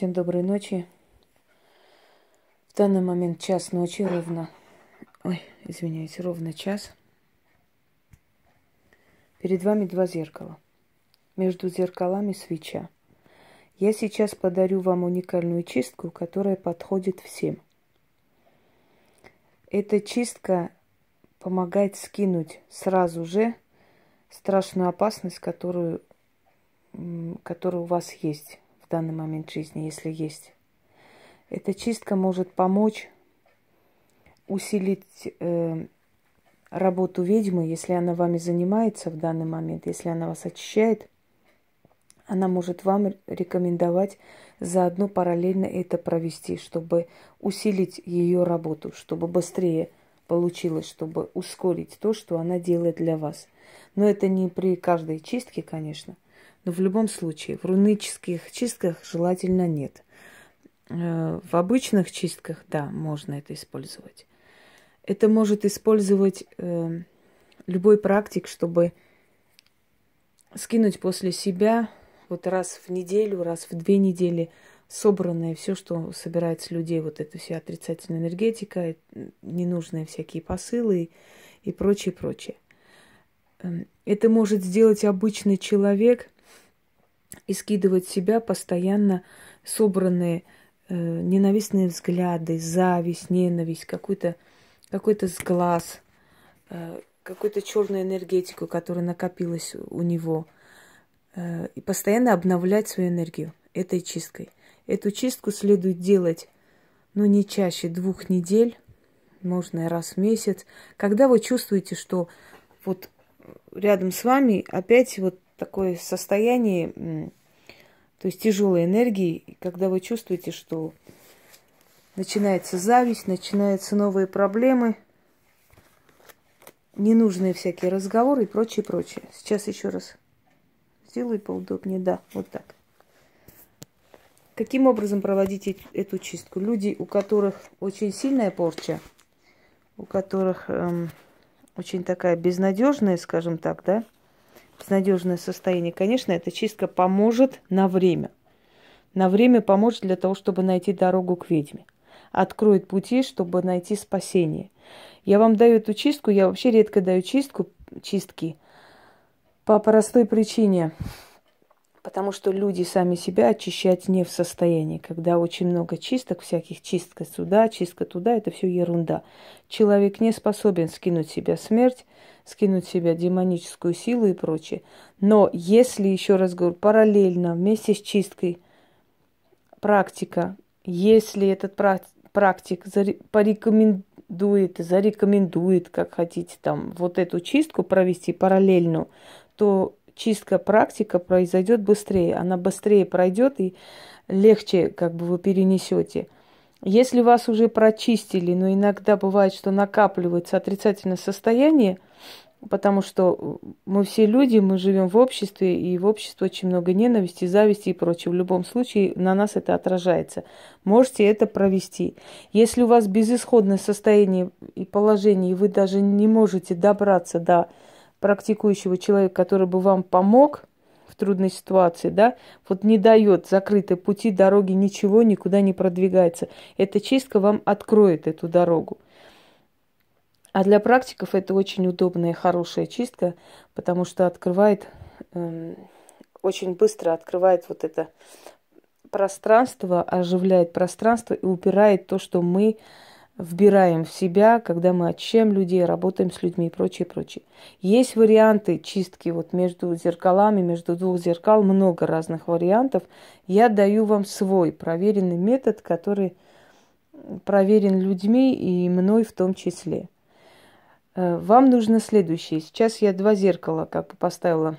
Всем доброй ночи. В данный момент час ночи ровно. Ой, извиняюсь, ровно час. Перед вами два зеркала. Между зеркалами свеча. Я сейчас подарю вам уникальную чистку, которая подходит всем. Эта чистка помогает скинуть сразу же страшную опасность, которая у вас есть. В данный момент жизни, если есть. Эта чистка может помочь усилить работу ведьмы, если она вами занимается в данный момент, если она вас очищает, она может вам рекомендовать заодно параллельно это провести, чтобы усилить ее работу, чтобы быстрее получилось, чтобы ускорить то, что она делает для вас. Но это не при каждой чистке, конечно. Но в любом случае, в рунических чистках желательно нет. В обычных чистках, да, можно это использовать. Это может использовать любой практик, чтобы скинуть после себя вот раз в неделю, раз в 2 недели собранное все, что собирает с людей, вот эта вся отрицательная энергетика, ненужные всякие посылы и прочее, прочее. Это может сделать обычный человек и скидывать в себя постоянно собранные ненавистные взгляды, зависть, ненависть, какой-то сглаз, какую-то черную энергетику, которая накопилась у него. И постоянно обновлять свою энергию этой чисткой. Эту чистку следует делать, ну, не чаще 2 недель, можно раз в месяц. Когда вы чувствуете, что вот рядом с вами опять вот такое состояние, то есть тяжелой энергии, когда вы чувствуете, что начинается зависть, начинаются новые проблемы, ненужные всякие разговоры и прочее, прочее. Сейчас еще раз сделаю поудобнее. Да, вот так. Каким образом проводить эту чистку? Люди, у которых очень сильная порча, у которых очень такая безнадежная, скажем так, да, безнадежное состояние. Конечно, эта чистка поможет на время. На время поможет для того, чтобы найти дорогу к ведьме. Откроет пути, чтобы найти спасение. Я вам даю эту чистку. Я вообще редко даю чистки по простой причине. Потому что люди сами себя очищать не в состоянии. Когда очень много чисток, всяких чистка туда, это все ерунда. Человек не способен скинуть в себя смерть, скинуть в себя демоническую силу и прочее. Но если, еще раз говорю, параллельно вместе с чисткой практика, если этот практик зарекомендует, как хотите, там, вот эту чистку провести параллельно, то чистка, практика произойдет быстрее. Она быстрее пройдет и легче, как бы, вы перенесете. Если вас уже прочистили, но иногда бывает, что накапливается отрицательное состояние, потому что мы все люди, мы живем в обществе, и в обществе очень много ненависти, зависти и прочего. В любом случае на нас это отражается. Можете это провести. Если у вас безысходное состояние и положение, и вы даже не можете добраться до практикующего человека, который бы вам помог в трудной ситуации, да, вот не дает закрытой пути, дороги, ничего, никуда не продвигается. Эта чистка вам откроет эту дорогу. А для практиков это очень удобная, хорошая чистка, потому что открывает, очень быстро открывает вот это пространство, оживляет пространство и убирает то, что мы вбираем в себя, когда мы очищаем людей, работаем с людьми и прочее, прочее. Есть варианты чистки вот между зеркалами, между 2 зеркал, много разных вариантов. Я даю вам свой проверенный метод, который проверен людьми и мной в том числе. Вам нужно следующее. Сейчас я 2 зеркала как бы поставила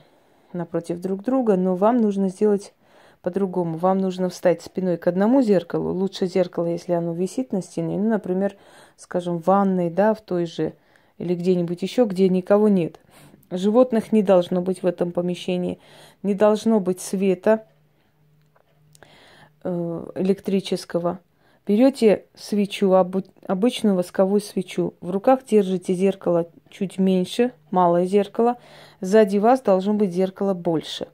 напротив друг друга, но вам нужно сделать по-другому. Вам нужно встать спиной к одному зеркалу. Лучше зеркало, если оно висит на стене. Ну, например, скажем, в ванной, да, в той же, или где-нибудь еще, где никого нет. Животных не должно быть в этом помещении. Не должно быть света электрического. Берете свечу, обычную восковую свечу. В руках держите зеркало чуть меньше, малое зеркало. Сзади вас должно быть зеркало больше.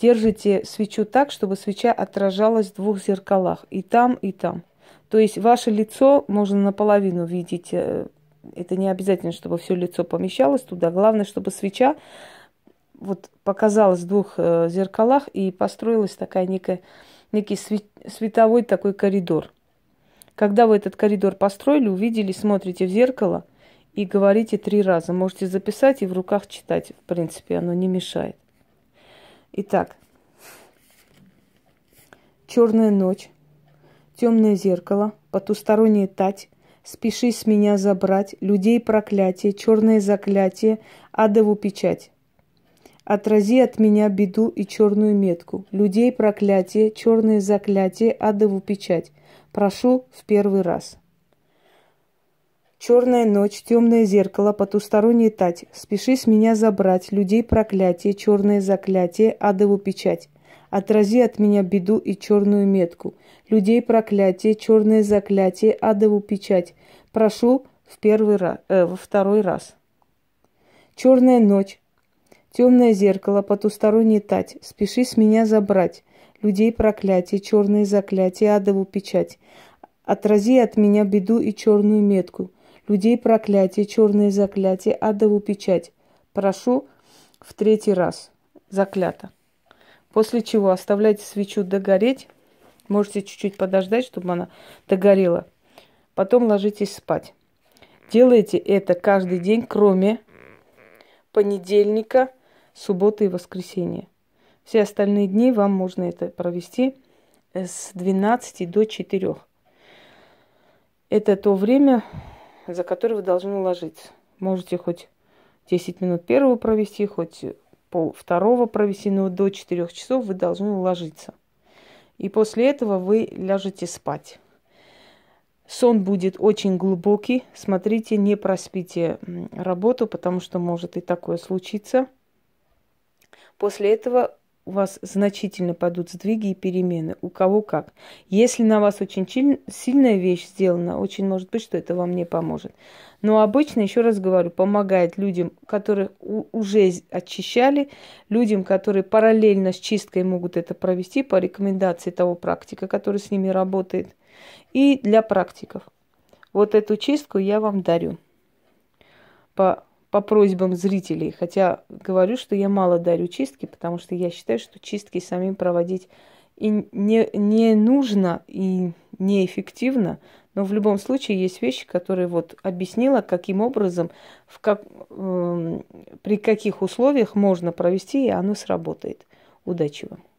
держите свечу так, чтобы свеча отражалась в двух зеркалах, и там, и там. То есть ваше лицо можно наполовину видеть, это не обязательно, чтобы все лицо помещалось туда, главное, чтобы свеча вот показалась в двух зеркалах и построилась такая некий световой такой коридор. Когда вы этот коридор построили, увидели, смотрите в зеркало и говорите 3 раза. Можете записать и в руках читать, в принципе, оно не мешает. Итак, черная ночь, темное зеркало, потусторонняя тать, спеши с меня забрать, людей проклятие, черное заклятие, адову печать. Отрази от меня беду и черную метку, людей проклятие, черное заклятие, адову печать. Прошу в 1 раз. Черная ночь, темное зеркало, потусторонняя тать. Спеши с меня забрать, людей проклятие, черное заклятие, адову печать. Отрази от меня беду и черную метку. Людей проклятие, черное заклятие, адову печать. Прошу в 2 раз. Черная ночь, темное зеркало, потусторонняя тать. Спеши с меня забрать, людей проклятие, черное заклятие, адову печать. Отрази от меня беду и черную метку. Людей проклятие, черное заклятие, адову печать. Прошу в 3 раз. Заклято. После чего оставляйте свечу догореть. Можете чуть-чуть подождать, чтобы она догорела. Потом ложитесь спать. Делайте это каждый день, кроме понедельника, субботы и воскресенья. Все остальные дни вам можно это провести с 12 до 4. Это то время, за которое вы должны ложиться. Можете хоть 10 минут первого провести, хоть пол-второго провести, но до 4 часов вы должны ложиться. И после этого вы ляжете спать. Сон будет очень глубокий. Смотрите, не проспите работу, потому что может и такое случиться. После этого у вас значительно падут сдвиги и перемены. У кого как. Если на вас очень сильная вещь сделана, очень может быть, что это вам не поможет. Но обычно, еще раз говорю, помогает людям, которые уже очищали, людям, которые параллельно с чисткой могут это провести по рекомендации того практика, который с ними работает, и для практиков. Вот эту чистку я вам дарю по просьбам зрителей. Хотя говорю, что я мало дарю чистки, потому что я считаю, что чистки самим проводить и не нужно, и неэффективно. Но в любом случае есть вещи, которые вот объяснила, каким образом, при каких условиях можно провести, и оно сработает. Удачи вам!